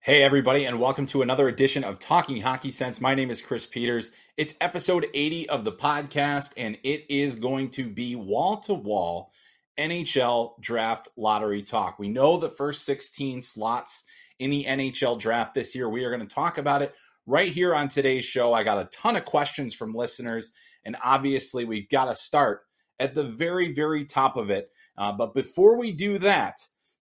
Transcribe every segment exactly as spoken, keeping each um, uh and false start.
Hey everybody, and welcome to another edition of Talking Hockey Sense. My name is Chris Peters. It's episode eighty of the podcast, and it is going to be wall-to-wall N H L draft lottery talk. We know the first sixteen slots in the N H L draft this year. We are going to talk about it right here on today's show. I got a ton of questions from listeners, and obviously we've got to start at the very, very top of it. Uh, but before we do that,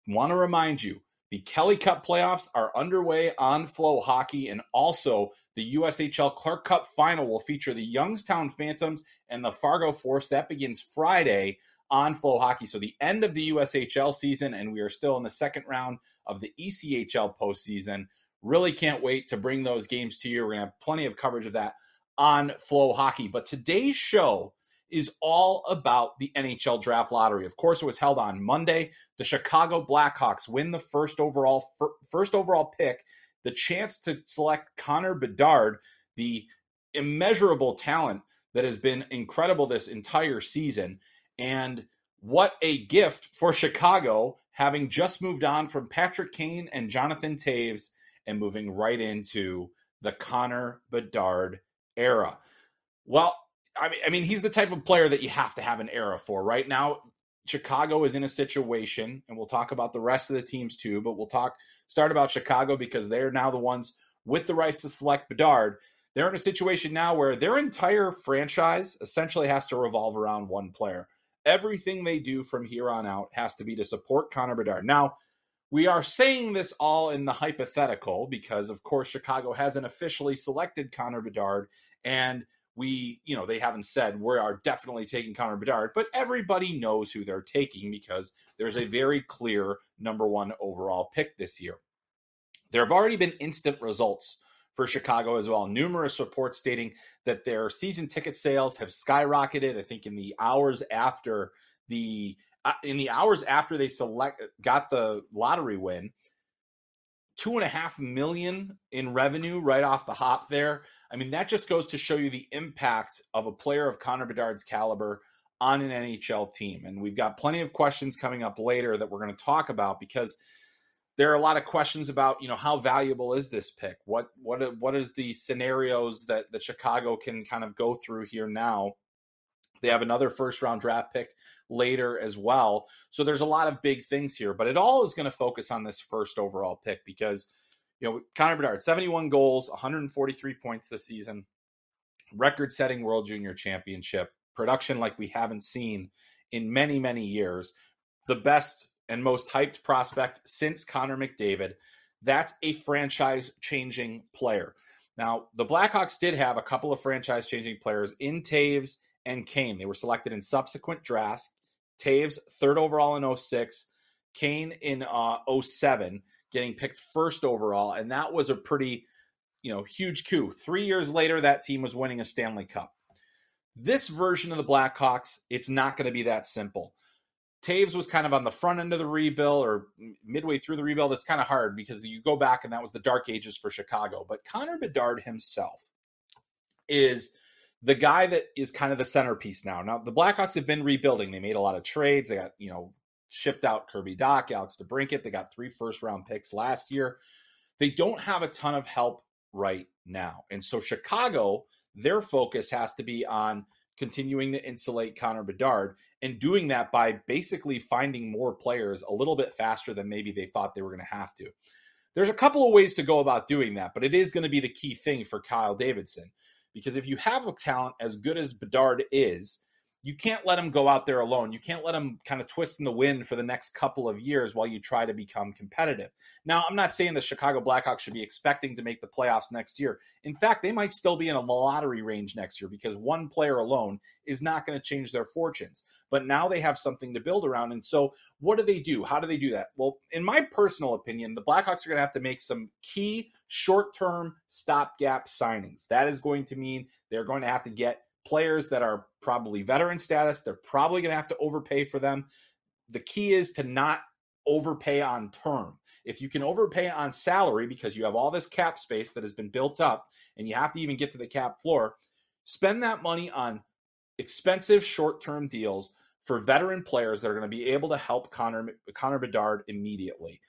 I want to remind you, the Kelly Cup playoffs are underway on Flow Hockey, and also the U S H L Clark Cup final will feature the Youngstown Phantoms and the Fargo Force. That begins Friday on Flow Hockey. So the end of the U S H L season, and we are still in the second round of the E C H L postseason. Really can't wait to bring those games to you. We're going to have plenty of coverage of that on Flow Hockey. But today's show is all about the N H L draft lottery. Of course, it was held on Monday. The Chicago Blackhawks win the first overall first overall pick, the chance to select Connor Bedard, the immeasurable talent that has been incredible this entire season. And what a gift for Chicago, having just moved on from Patrick Kane and Jonathan Toews and moving right into the Connor Bedard era. Well, I mean, he's the type of player that you have to have an era for. Right now, Chicago is in a situation, and we'll talk about the rest of the teams too, but we'll talk start about Chicago because they're now the ones with the rights to select Bedard. They're in a situation now where their entire franchise essentially has to revolve around one player. Everything they do from here on out has to be to support Connor Bedard. Now, we are saying this all in the hypothetical because, of course, Chicago hasn't officially selected Connor Bedard, and We, you know, they haven't said we are definitely taking Connor Bedard, but everybody knows who they're taking because there's a very clear number one overall pick this year. There have already been instant results for Chicago as well. Numerous reports stating that their season ticket sales have skyrocketed. I think in the hours after the uh, in the hours after they select got the lottery win, two and a half million in revenue right off the hop there. I mean, that just goes to show you the impact of a player of Connor Bedard's caliber on an N H L team. And we've got plenty of questions coming up later that we're going to talk about because there are a lot of questions about, you know, how valuable is this pick? What, what, what is the scenarios that, that Chicago can kind of go through here now? They have another first round draft pick later as well. So there's a lot of big things here, but it all is going to focus on this first overall pick because, you know, Connor Bedard, seventy-one goals, one hundred forty-three points this season, record-setting World Junior Championship, production like we haven't seen in many, many years, the best and most hyped prospect since Connor McDavid. That's a franchise-changing player. Now, the Blackhawks did have a couple of franchise-changing players in Toews and Kane. They were selected in subsequent drafts. Toews, third overall in oh six, Kane in uh, oh seven. Getting picked first overall, and that was a pretty you know, huge coup. Three years later, that team was winning a Stanley Cup. This version of the Blackhawks, it's not going to be that simple. Toews was kind of on the front end of the rebuild or midway through the rebuild. It's kind of hard because you go back and that was the dark ages for Chicago. But Connor Bedard himself is the guy that is kind of the centerpiece now. Now, the Blackhawks have been rebuilding. They made a lot of trades. They got, you know, shipped out Kirby Doc, Alex DeBrincat. They got three first-round picks last year. They don't have a ton of help right now. And so Chicago, their focus has to be on continuing to insulate Connor Bedard and doing that by basically finding more players a little bit faster than maybe they thought they were going to have to. There's a couple of ways to go about doing that, but it is going to be the key thing for Kyle Davidson, because if you have a talent as good as Bedard is, you can't let him go out there alone. You can't let him kind of twist in the wind for the next couple of years while you try to become competitive. Now, I'm not saying the Chicago Blackhawks should be expecting to make the playoffs next year. In fact, they might still be in a lottery range next year because one player alone is not going to change their fortunes. But now they have something to build around. And so what do they do? How do they do that? Well, in my personal opinion, the Blackhawks are going to have to make some key short-term stopgap signings. That is going to mean they're going to have to get players that are probably veteran status. They're probably going to have to overpay for them. The key is to not overpay on term. If you can overpay on salary because you have all this cap space that has been built up and you have to even get to the cap floor, spend that money on expensive short-term deals for veteran players that are going to be able to help Connor, Connor Bedard immediately.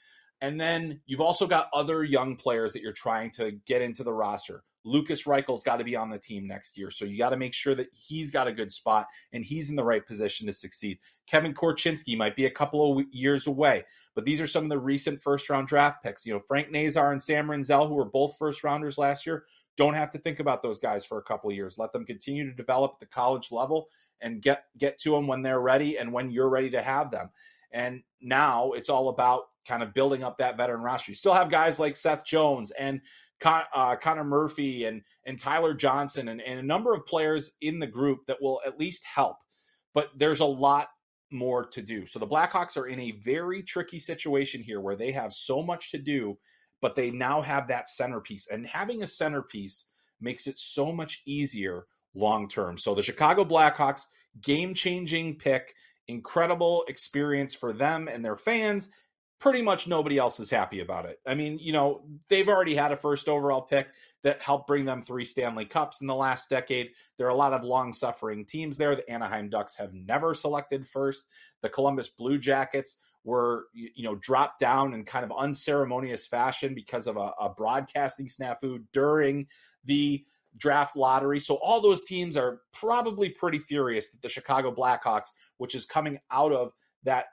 And then you've also got other young players that you're trying to get into the roster. Lucas Reichel's got to be on the team next year, so you got to make sure that he's got a good spot and he's in the right position to succeed. Kevin Korchinski might be a couple of years away, but these are some of the recent first-round draft picks. You know, Frank Nazar and Sam Renzel, who were both first-rounders last year, don't have to think about those guys for a couple of years. Let them continue to develop at the college level and get, get to them when they're ready and when you're ready to have them. And now it's all about kind of building up that veteran roster. You still have guys like Seth Jones and Con, uh, Connor Murphy and, and Tyler Johnson and, and a number of players in the group that will at least help. But there's a lot more to do. So the Blackhawks are in a very tricky situation here where they have so much to do, but they now have that centerpiece. And having a centerpiece makes it so much easier long-term. So the Chicago Blackhawks, game-changing pick, incredible experience for them and their fans. Pretty much nobody else is happy about it. I mean, you know, they've already had a first overall pick that helped bring them three Stanley Cups in the last decade. There are a lot of long-suffering teams there. The Anaheim Ducks have never selected first. The Columbus Blue Jackets were, you know, dropped down in kind of unceremonious fashion because of a, a broadcasting snafu during the draft lottery. So all those teams are probably pretty furious that the Chicago Blackhawks, which is coming out of that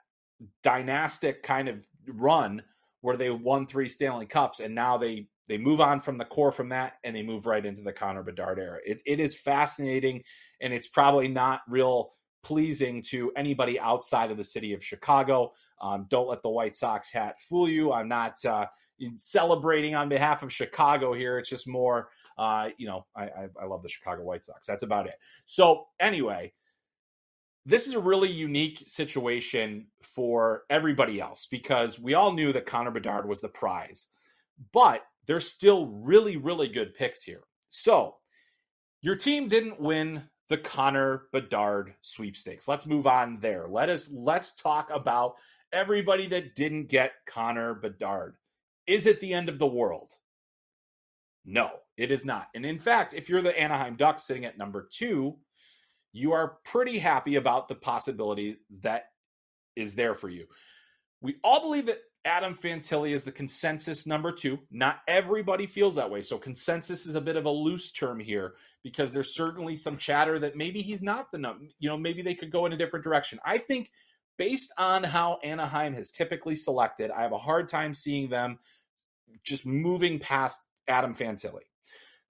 dynastic kind of run where they won three Stanley Cups, and now they they move on from the core from that and they move right into the Connor Bedard era. It, it is fascinating, and it's probably not real pleasing to anybody outside of the city of Chicago. Um, don't let the White Sox hat fool you. I'm not uh, celebrating on behalf of Chicago here. It's just more, uh, you know, I, I, I love the Chicago White Sox. That's about it. So anyway, this is a really unique situation for everybody else because we all knew that Connor Bedard was the prize, but there's still really, really good picks here. So your team didn't win the Connor Bedard sweepstakes. Let's move on there. Let us, let's talk about everybody that didn't get Connor Bedard. Is it the end of the world? No, it is not. And in fact, if you're the Anaheim Ducks sitting at number two, you are pretty happy about the possibility that is there for you. We all believe that Adam Fantilli is the consensus number two. Not everybody feels that way. So consensus is a bit of a loose term here because there's certainly some chatter that maybe he's not the number, you know, maybe they could go in a different direction. I think based on how Anaheim has typically selected, I have a hard time seeing them just moving past Adam Fantilli.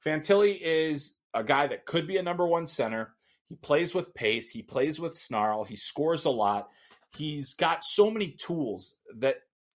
Fantilli is a guy that could be a number one center. He plays with pace. He plays with snarl. He scores a lot. He's got so many tools that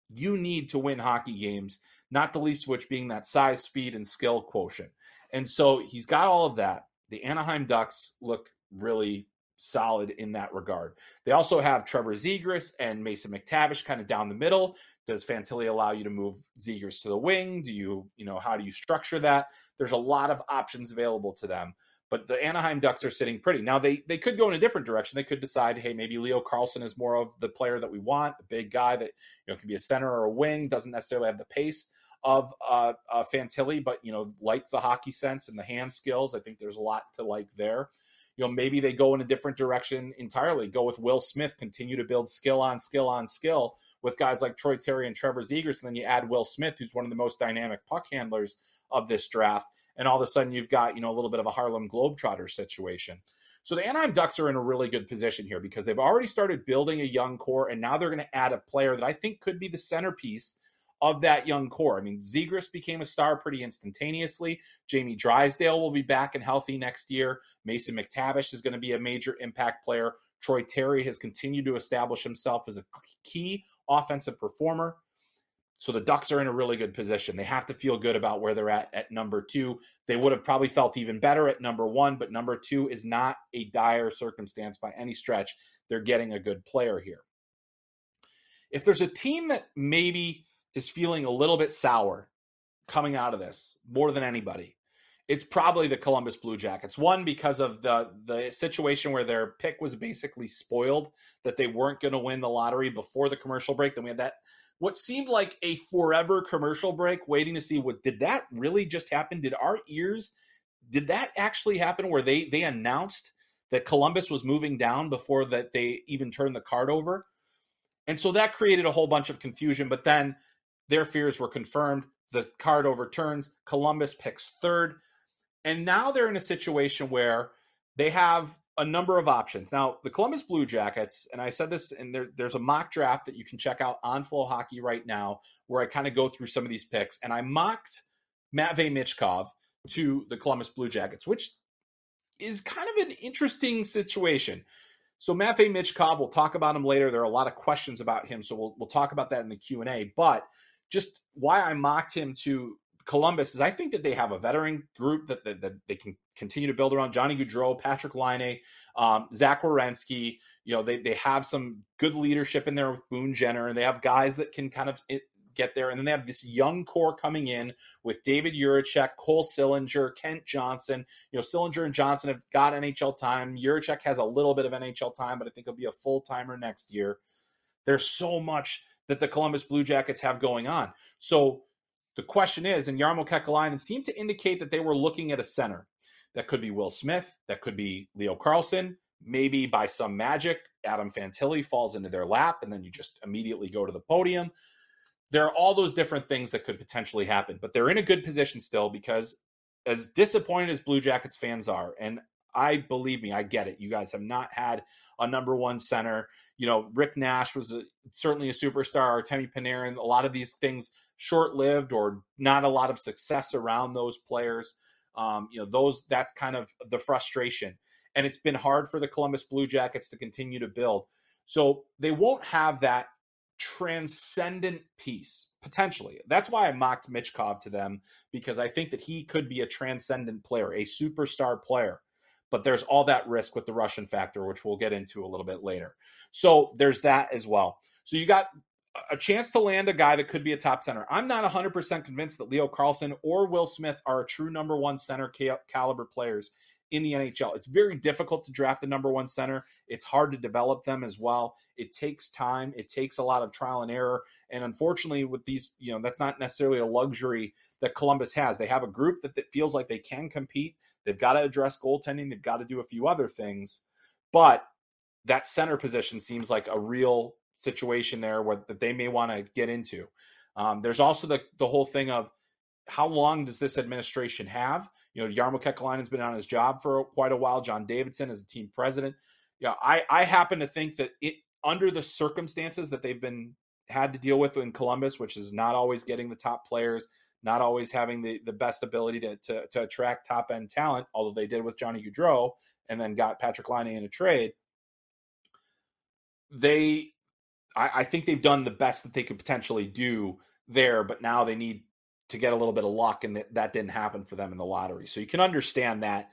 you need to win hockey games, not the least of which being that size, speed, and skill quotient. And so he's got all of that. The Anaheim Ducks look really solid in that regard. They also have Trevor Zegras and Mason McTavish kind of down the middle. Does Fantilli allow you to move Zegras to the wing? Do you, you know, how do you structure that? There's a lot of options available to them. But the Anaheim Ducks are sitting pretty. Now, they they could go in a different direction. They could decide, hey, maybe Leo Carlsson is more of the player that we want, a big guy that, you know, can be a center or a wing, doesn't necessarily have the pace of uh, uh, Fantilli, but, you know, like the hockey sense and the hand skills. I think there's a lot to like there. You know, maybe they go in a different direction entirely, go with Will Smith, continue to build skill on skill on skill with guys like Troy Terry and Trevor Zegras, and then you add Will Smith, who's one of the most dynamic puck handlers of this draft, and all of a sudden you've got, you know, a little bit of a Harlem Globetrotter situation. So the Anaheim Ducks are in a really good position here because they've already started building a young core, and now they're going to add a player that I think could be the centerpiece of that young core. I mean, Zegras became a star pretty instantaneously. Jamie Drysdale will be back and healthy next year. Mason McTavish is going to be a major impact player. Troy Terry has continued to establish himself as a key offensive performer. So the Ducks are in a really good position. They have to feel good about where they're at at number two. They would have probably felt even better at number one, but number two is not a dire circumstance by any stretch. They're getting a good player here. If there's a team that maybe is feeling a little bit sour coming out of this more than anybody, it's probably the Columbus Blue Jackets. One, because of the, the situation where their pick was basically spoiled, that they weren't going to win the lottery before the commercial break. Then we had that, what seemed like a forever commercial break, waiting to see what, did that really just happen? Did our ears, did that actually happen where they, they announced that Columbus was moving down before that they even turned the card over? And so that created a whole bunch of confusion, but then their fears were confirmed. The card overturns. Columbus picks third. And now they're in a situation where they have a number of options. Now, the Columbus Blue Jackets, and I said this, and there, there's a mock draft that you can check out on Flow Hockey right now where I kind of go through some of these picks. And I mocked Matvei Michkov to the Columbus Blue Jackets, which is kind of an interesting situation. So Matvei Michkov, we'll talk about him later. There are a lot of questions about him, so we'll, we'll talk about that in the Q and A. But just why I mocked him to Columbus is I think that they have a veteran group that, that, that they can continue to build around. Johnny Gaudreau, Patrick Laine, um, Zach Werenski. You know, they, they have some good leadership in there with Boone Jenner, and they have guys that can kind of get there. And then they have this young core coming in with David Juracek, Cole Sillinger, Kent Johnson. You know, Sillinger and Johnson have got N H L time. Juracek has a little bit of N H L time, but I think he'll be a full-timer next year. There's so much that the Columbus Blue Jackets have going on. So the question is, and Jarmo Kekalainen seemed to indicate that they were looking at a center. That could be Will Smith. That could be Leo Carlsson. Maybe by some magic, Adam Fantilli falls into their lap, and then you just immediately go to the podium. There are all those different things that could potentially happen. But they're in a good position still because as disappointed as Blue Jackets fans are, and I believe me, I get it. You guys have not had a number one center. You know, Rick Nash was a, certainly a superstar. Artemi Panarin, a lot of these things short-lived or not a lot of success around those players. Um, you know, those that's kind of the frustration. And it's been hard for the Columbus Blue Jackets to continue to build. So they won't have that transcendent piece, potentially. That's why I mocked Michkov to them, because I think that he could be a transcendent player, a superstar player. But there's all that risk with the Russian factor, which we'll get into a little bit later. So there's that as well. So you got a chance to land a guy that could be a top center. I'm not one hundred percent convinced that Leo Carlsson or Will Smith are true number one center caliber players in the N H L. It's very difficult to draft a number one center. It's hard to develop them as well. It takes time. It takes a lot of trial and error. And unfortunately with these, you know, that's not necessarily a luxury that Columbus has. They have a group that, that feels like they can compete. They've got to address goaltending. They've got to do a few other things. But that center position seems like a real situation there where, that they may want to get into. Um, there's also the, the whole thing of how long does this administration have? You know, Jarmo Kekalainen has been on his job for quite a while. John Davidson is the team president. Yeah, I, I happen to think that it under the circumstances that they've been had to deal with in Columbus, which is not always getting the top players, not always having the, the best ability to, to, to attract top-end talent, although they did with Johnny Gaudreau and then got Patrick Laine in a trade. They, I, I think they've done the best that they could potentially do there, but now they need to get a little bit of luck, and that, that didn't happen for them in the lottery. So you can understand that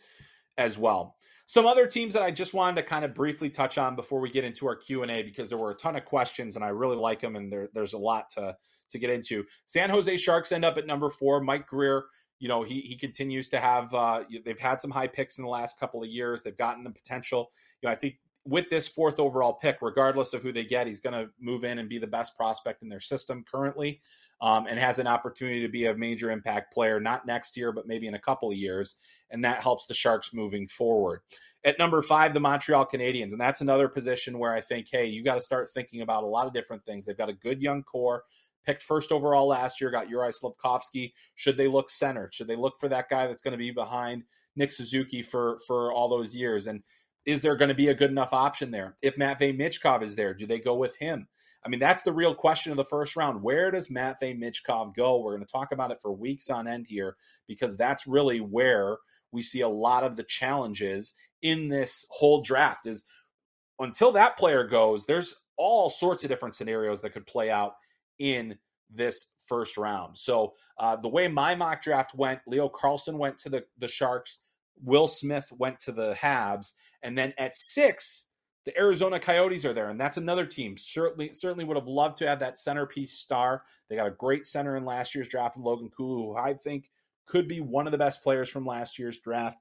as well. Some other teams that I just wanted to kind of briefly touch on before we get into our Q and A, because there were a ton of questions and I really like them, and there, there's a lot to, to get into. San Jose Sharks end up at number four. Mike Greer, you know, he he continues to have, uh, they've had some high picks in the last couple of years. They've gotten the potential. You know, I think with this fourth overall pick, regardless of who they get, he's going to move in and be the best prospect in their system currently, um, and has an opportunity to be a major impact player, not next year, but maybe in a couple of years. And that helps the Sharks moving forward. At number five, the Montreal Canadiens. And that's another position where I think, hey, you got to start thinking about a lot of different things. They've got a good young core. Picked first overall last year, got Juraj Slafkovský. Should they look center? Should they look for that guy that's going to be behind Nick Suzuki for, for all those years? And is there going to be a good enough option there? If Matvei Michkov is there, do they go with him? I mean, that's the real question of the first round. Where does Matvei Michkov go? We're going to talk about it for weeks on end here, because that's really where we see a lot of the challenges in this whole draft is until that player goes, there's all sorts of different scenarios that could play out in this first round. So uh, the way my mock draft went, Leo Carlsson went to the, the Sharks, Will Smith went to the Habs, and then at six, the Arizona Coyotes are there, and that's another team. Certainly, certainly would have loved to have that centerpiece star. They got a great center in last year's draft, Logan Cooley, who I think could be one of the best players from last year's draft.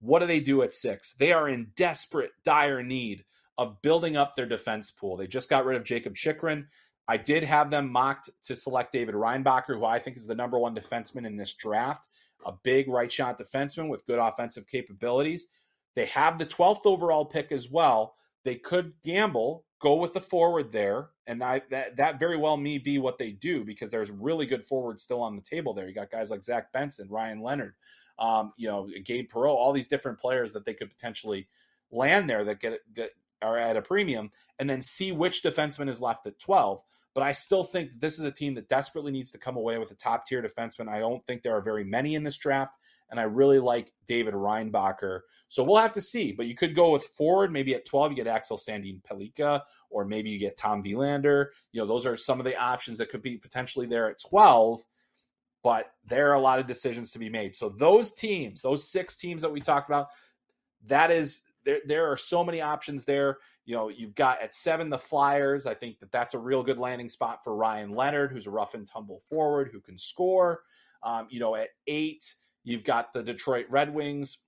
What do they do at six? They are in desperate, dire need of building up their defense pool. They just got rid of Jacob Chikrin. I did have them mocked to select David Reinbacher, who I think is the number one defenseman in this draft, a big right shot defenseman with good offensive capabilities. They have the twelfth overall pick as well. They could gamble, go with the forward there, and I, that that very well may be what they do, because there's really good forwards still on the table there. You got guys like Zach Benson, Ryan Leonard, um, you know, Gabe Perreault, all these different players that they could potentially land there that get, get are at a premium, and then see which defenseman is left at twelve. But I still think this is a team that desperately needs to come away with a top-tier defenseman. I don't think there are very many in this draft, and I really like David Reinbacher. So we'll have to see. But you could go with forward. Maybe at twelve, you get Axel Sandin-Pelica, or maybe you get Tom Willander. You know, those are some of the options that could be potentially there at twelve. But there are a lot of decisions to be made. So those teams, those six teams that we talked about, that is – There, there are so many options there. You know, you've got at seven, the Flyers. I think that that's a real good landing spot for Ryan Leonard, who's a rough and tumble forward who can score. Um, you know, at eight, you've got the Detroit Red Wings.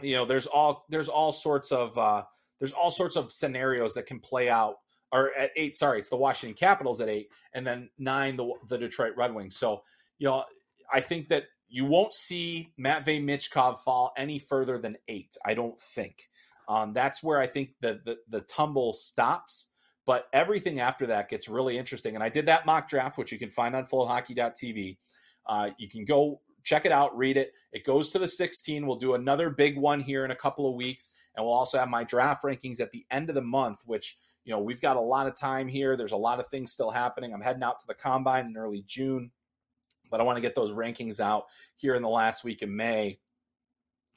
You know, there's all, there's all sorts of, uh, there's all sorts of scenarios that can play out. Or at eight, sorry, it's the Washington Capitals at eight, and then nine, the, the Detroit Red Wings. So, you know, I think that you won't see Matvei Michkov fall any further than eight, I don't think. Um, that's where I think the, the the tumble stops, but everything after that gets really interesting. And I did that mock draft, which you can find on full hockey dot t v. Uh, you can go check it out, read it. It goes to the sixteen. We'll do another big one here in a couple of weeks, and we'll also have my draft rankings at the end of the month, which, you know, we've got a lot of time here. There's a lot of things still happening. I'm heading out to the Combine in early June, but I want to get those rankings out here in the last week of May,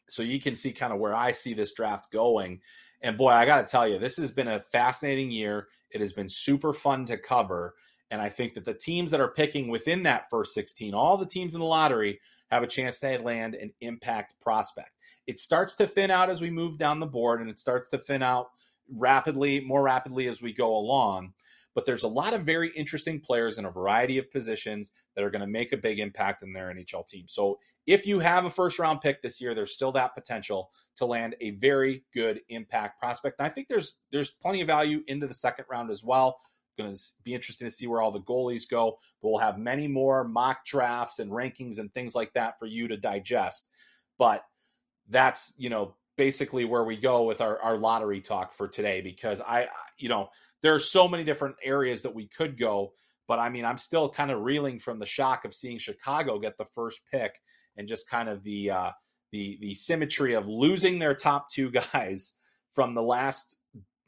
so you can see kind of where I see this draft going. And boy, I got to tell you, this has been a fascinating year. It has been super fun to cover. And I think that the teams that are picking within that first sixteen, all the teams in the lottery, have a chance to land an impact prospect. It starts to thin out as we move down the board, and it starts to thin out rapidly, more rapidly as we go along. But there's a lot of very interesting players in a variety of positions that are going to make a big impact in their N H L team. So if you have a first-round pick this year, there's still that potential to land a very good impact prospect. And I think there's there's plenty of value into the second round as well. Going to be interesting to see where all the goalies go. But we'll have many more mock drafts and rankings and things like that for you to digest. But that's, you know, basically where we go with our, our lottery talk for today, because I, you know, there are so many different areas that we could go, but I mean, I'm still kind of reeling from the shock of seeing Chicago get the first pick, and just kind of the, uh, the, the symmetry of losing their top two guys from the last,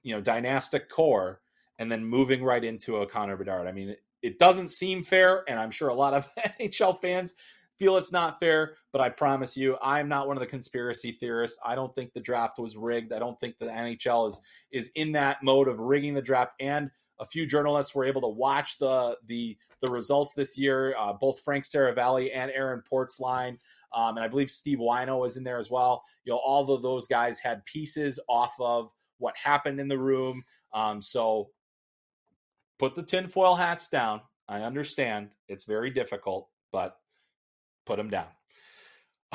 you know, dynastic core, and then moving right into a Connor Bedard. I mean, it, it doesn't seem fair, and I'm sure a lot of N H L fans feel it's not fair, but I promise you, I'm not one of the conspiracy theorists. I don't think the draft was rigged. I don't think the N H L is is in that mode of rigging the draft. And a few journalists were able to watch the the the results this year. Uh, both Frank Saravalli and Aaron Portsline Um, and I believe Steve Weino was in there as well. You know, all of those guys had pieces off of what happened in the room. Um, so put the tinfoil hats down. I understand it's very difficult, but put them down.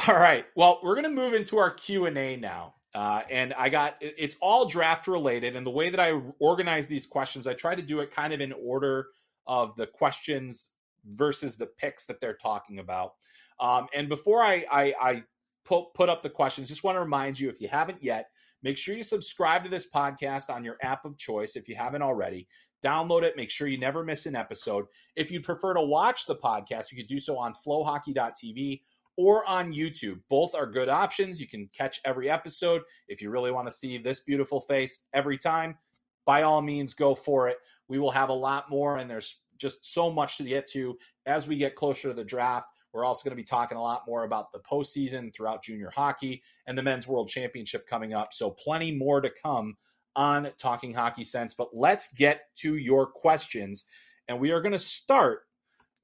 All right. Well, we're going to move into our Q and A now. Uh, and I got, it's all draft related. And the way that I organize these questions, I try to do it kind of in order of the questions versus the picks that they're talking about. Um, and before I, I, I put, put up the questions, just want to remind you, if you haven't yet, make sure you subscribe to this podcast on your app of choice. If you haven't already, download it. Make sure you never miss an episode. If you'd prefer to watch the podcast, you could do so on flow hockey dot t v or on YouTube. Both are good options. You can catch every episode. If you really want to see this beautiful face every time, by all means, go for it. We will have a lot more, and there's just so much to get to as we get closer to the draft. We're also going to be talking a lot more about the postseason throughout junior hockey and the Men's World Championship coming up. So plenty more to come on Talking Hockey Sense. But let's get to your questions. And we are going to start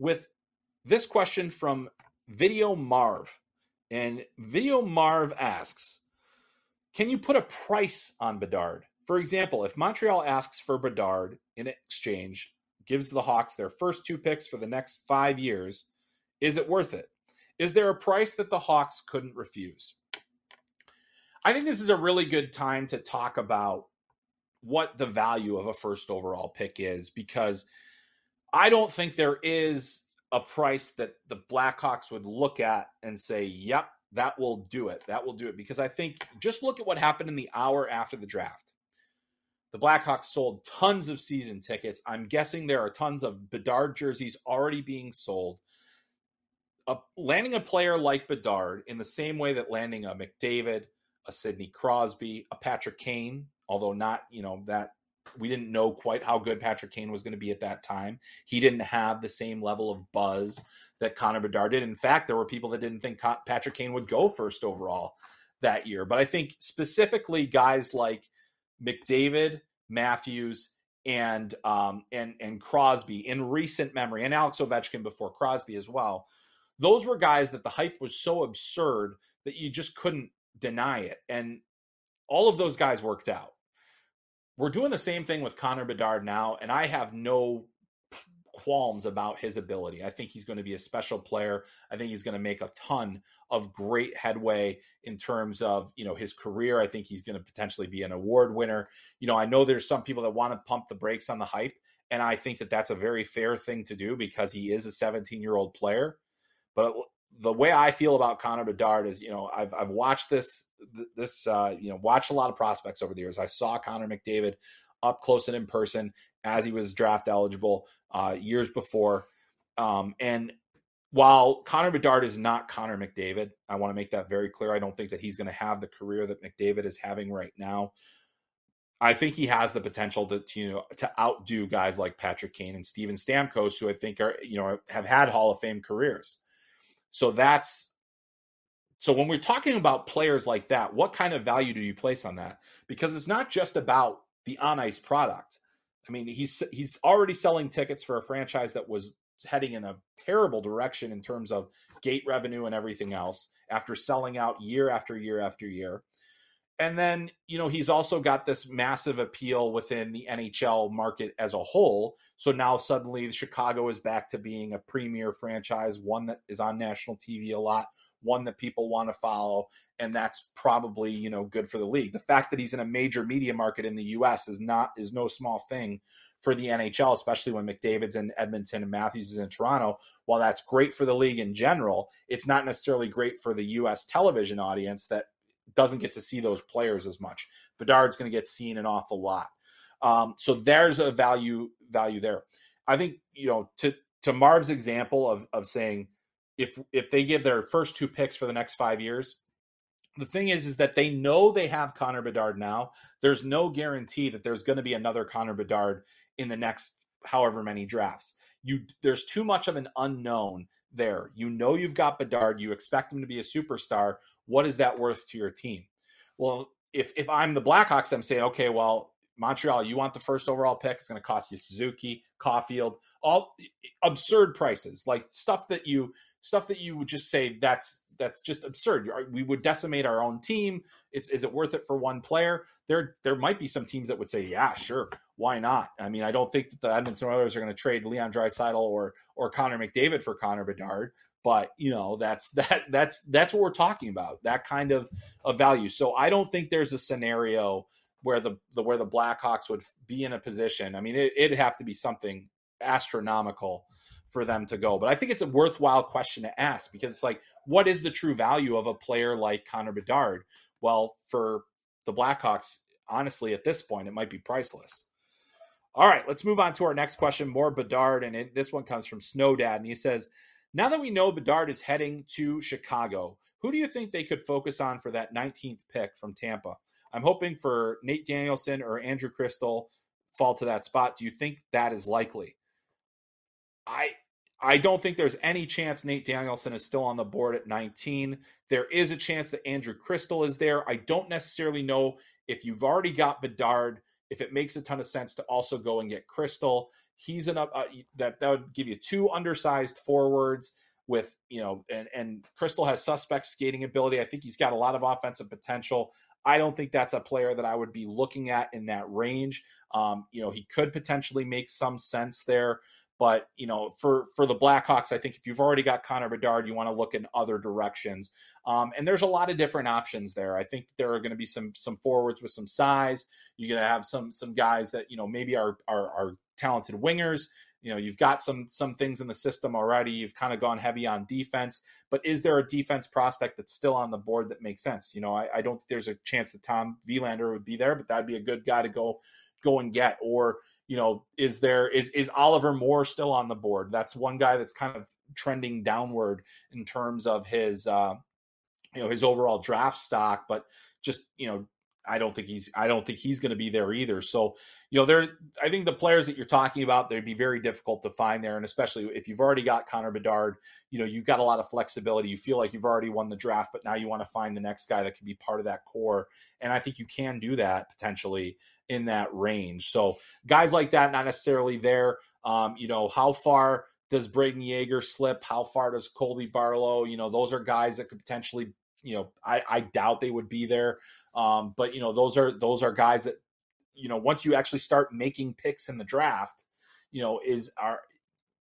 with this question from Video Marv. And Video Marv asks, can you put a price on Bedard? For example, if Montreal asks for Bedard in exchange, gives the Hawks their first two picks for the next five years, is it worth it? Is there a price that the Hawks couldn't refuse? I think this is a really good time to talk about what the value of a first overall pick is, because I don't think there is a price that the Blackhawks would look at and say, yep, that will do it. That will do it. Because I think just look at what happened in the hour after the draft. The Blackhawks sold tons of season tickets. I'm guessing there are tons of Bedard jerseys already being sold. A, landing a player like Bedard in the same way that landing a McDavid, a Sidney Crosby, a Patrick Kane, although not, you know, that, we didn't know quite how good Patrick Kane was going to be at that time. He didn't have the same level of buzz that Connor Bedard did. In fact, there were people that didn't think Patrick Kane would go first overall that year. But I think specifically guys like McDavid, Matthews, and um, and and Crosby in recent memory, and Alex Ovechkin before Crosby as well, those were guys that the hype was so absurd that you just couldn't deny it. And all of those guys worked out. We're doing the same thing with Connor Bedard now, and I have no qualms about his ability. I think he's going to be a special player. I think he's going to make a ton of great headway in terms of, you know, his career. I think he's going to potentially be an award winner. You know, I know there's some people that want to pump the brakes on the hype, and I think that that's a very fair thing to do because he is a seventeen-year-old player. But the way I feel about Connor Bedard is, you know, I've I've watched this this uh, you know watched a lot of prospects over the years. I saw Connor McDavid up close and in person as he was draft eligible uh, years before. Um, and while Connor Bedard is not Connor McDavid, I want to make that very clear. I don't think that he's going to have the career that McDavid is having right now. I think he has the potential to, to, you know, to outdo guys like Patrick Kane and Steven Stamkos, who I think are, you know, have had Hall of Fame careers. So that's, so when we're talking about players like that, what kind of value do you place on that? Because it's not just about the on-ice product. I mean, he's he's already selling tickets for a franchise that was heading in a terrible direction in terms of gate revenue and everything else after selling out year after year after year. And then, you know, he's also got this massive appeal within the N H L market as a whole. So now suddenly Chicago is back to being a premier franchise, one that is on national T V a lot, one that people want to follow. And that's probably, you know, good for the league. The fact that he's in a major media market in the U S is not, is no small thing for the N H L, especially when McDavid's in Edmonton and Matthews is in Toronto. While that's great for the league in general, it's not necessarily great for the U S television audience that doesn't get to see those players as much. Bedard's going to get seen an awful lot. Um, so there's a value value there. I think, you know, to to Marv's example of of saying if if they give their first two picks for the next five years, the thing is, is that they know they have Connor Bedard now. There's no guarantee that there's going to be another Connor Bedard in the next however many drafts. You there's too much of an unknown there. You know you've got Bedard. You expect him to be a superstar. What is that worth to your team? Well, if if I'm the Blackhawks, I'm saying, okay, well, Montreal, you want the first overall pick. It's going to cost you Suzuki, Caulfield, all absurd prices, like stuff that you stuff that you would just say that's that's just absurd. We would decimate our own team. It's, is it worth it for one player? There, there might be some teams that would say, yeah, sure. Why not? I mean, I don't think that the Edmonton Oilers are going to trade Leon Draisaitl or, or Connor McDavid for Connor Bedard, but you know, that's, that, that's, that's what we're talking about, that kind of, of value. So I don't think there's a scenario where the, the, where the Blackhawks would be in a position. I mean, it, it'd have to be something astronomical for them to go, but I think it's a worthwhile question to ask, because it's like, what is the true value of a player like Connor Bedard? Well, for the Blackhawks, honestly, at this point, it might be priceless. All right, let's move on to our next question, more Bedard, and it, this one comes from Snowdad, and he says, now that we know Bedard is heading to Chicago, who do you think they could focus on for that nineteenth pick from Tampa? I'm hoping for Nate Danielson or Andrew Crystal fall to that spot. Do you think that is likely? I I don't think there's any chance Nate Danielson is still on the board at nineteen. There is a chance that Andrew Crystal is there. I don't necessarily know if you've already got Bedard, if it makes a ton of sense to also go and get Crystal. He's an up uh, that that would give you two undersized forwards with, you know, and and Crystal has suspect skating ability. I think he's got a lot of offensive potential. I don't think that's a player that I would be looking at in that range. Um, you know, he could potentially make some sense there. But, you know, for, for the Blackhawks, I think if you've already got Connor Bedard, you want to look in other directions. Um, and there's a lot of different options there. I think there are going to be some some forwards with some size. You're going to have some some guys that, you know, maybe are are, are talented wingers. You know, you've got some some things in the system already. You've kind of gone heavy on defense. But is there a defense prospect that's still on the board that makes sense? You know, I, I don't think there's a chance that Tom Willander would be there, but that'd be a good guy to go go and get. Or, you know, is there is is Oliver Moore still on the board? That's one guy that's kind of trending downward in terms of his, uh, you know, his overall draft stock. But just, you know, I don't think he's I don't think he's going to be there either. So, you know, there I think the players that you're talking about, they'd be very difficult to find there. And especially if you've already got Connor Bedard, you know, you've got a lot of flexibility. You feel like you've already won the draft, but now you want to find the next guy that can be part of that core. And I think you can do that potentially in that range. So guys like that, not necessarily there. Um, you know, how far does Braden Yeager slip? How far does Colby Barlow? You know, those are guys that could potentially, you know, I, I doubt they would be there. Um, but you know, those are, those are guys that, you know, once you actually start making picks in the draft, you know, is our,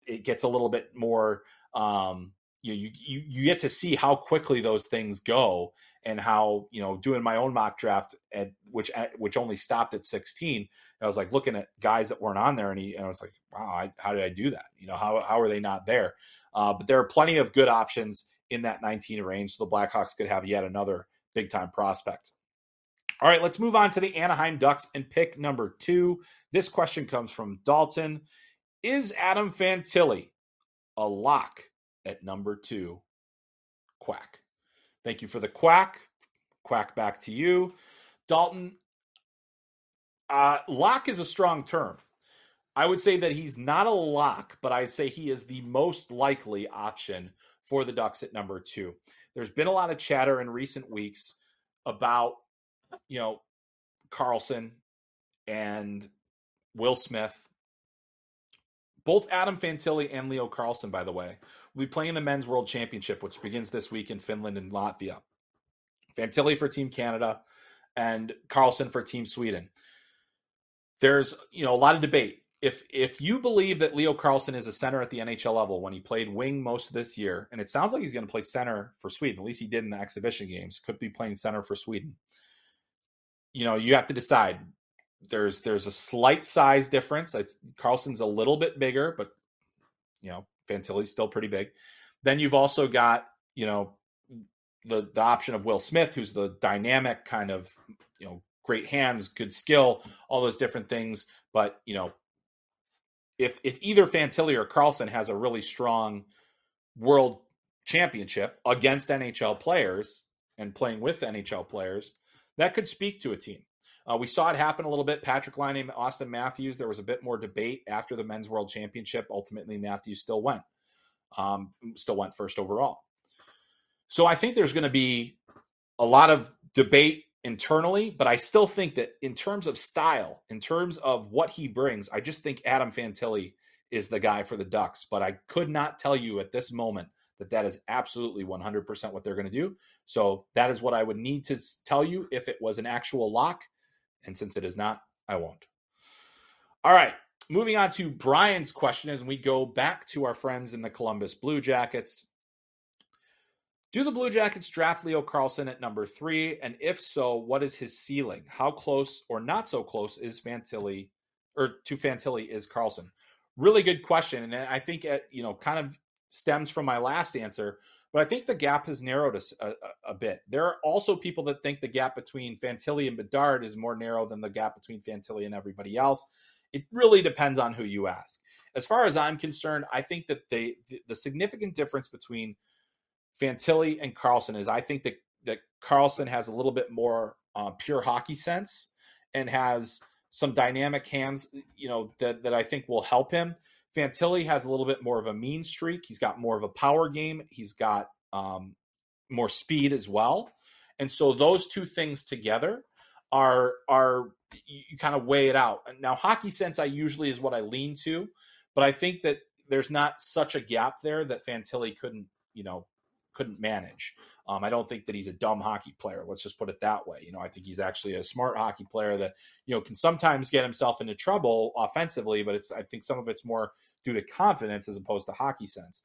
it gets a little bit more, um, you know, you, you, you get to see how quickly those things go. And how, you know, doing my own mock draft, at which at, which only stopped at sixteen, I was like looking at guys that weren't on there, and, he, and I was like, wow, I, how did I do that? You know, how how are they not there? Uh, but there are plenty of good options in that nineteen range, so the Blackhawks could have yet another big-time prospect. All right, let's move on to the Anaheim Ducks and pick number two. This question comes from Dalton. Is Adam Fantilli a lock at number two? Quack. Thank you for the quack. Quack back to you, Dalton. Uh, lock is a strong term. I would say that he's not a lock, but I'd say he is the most likely option for the Ducks at number two. There's been a lot of chatter in recent weeks about, you know, Carlsson and Will Smith. Both Adam Fantilli and Leo Carlsson, by the way, will be playing the Men's World Championship, which begins this week in Finland and Latvia. Fantilli for Team Canada and Carlsson for Team Sweden. There's, you know, a lot of debate. If if you believe that Leo Carlsson is a center at the N H L level when he played wing most of this year, and it sounds like he's going to play center for Sweden, at least he did in the exhibition games, could be playing center for Sweden. You know, you have to decide. There's there's a slight size difference. It's, Carlsson's a little bit bigger, but, you know, Fantilli's still pretty big. Then you've also got, you know, the, the option of Will Smith, who's the dynamic kind of, you know, great hands, good skill, all those different things. But, you know, if if either Fantilli or Carlsson has a really strong world championship against N H L players and playing with N H L players, that could speak to a team. Uh, we saw it happen a little bit. Patrick Laine and Austin Matthews, there was a bit more debate after the Men's World Championship. Ultimately, Matthews still went, um, still went first overall. So I think there's going to be a lot of debate internally, but I still think that in terms of style, in terms of what he brings, I just think Adam Fantilli is the guy for the Ducks. But I could not tell you at this moment that that is absolutely one hundred percent what they're going to do. So that is what I would need to tell you if it was an actual lock. And since it is not, I won't. All right. Moving on to Brian's question as we go back to our friends in the Columbus Blue Jackets. Do the Blue Jackets draft Leo Carlsson at number three? And if so, what is his ceiling? How close or not so close is Fantilli or to Fantilli is Carlsson? Really good question. And I think, it, you know, kind of stems from my last answer, but I think the gap has narrowed a, a, a bit. There are also people that think the gap between Fantilli and Bedard is more narrow than the gap between Fantilli and everybody else. It really depends on who you ask. As far as I'm concerned, I think that they, the, the significant difference between Fantilli and Carlsson is I think that, that Carlsson has a little bit more uh, pure hockey sense and has some dynamic hands, you know, that, that I think will help him. Fantilli has a little bit more of a mean streak. He's got more of a power game. He's got um, more speed as well. And so those two things together are are you kind of weigh it out. Now, hockey sense I usually is what I lean to, but I think that there's not such a gap there that Fantilli couldn't, you know, couldn't manage. Um, I don't think that he's a dumb hockey player. Let's just put it that way. You know, I think he's actually a smart hockey player that, you know, can sometimes get himself into trouble offensively, but it's, I think some of it's more due to confidence as opposed to hockey sense.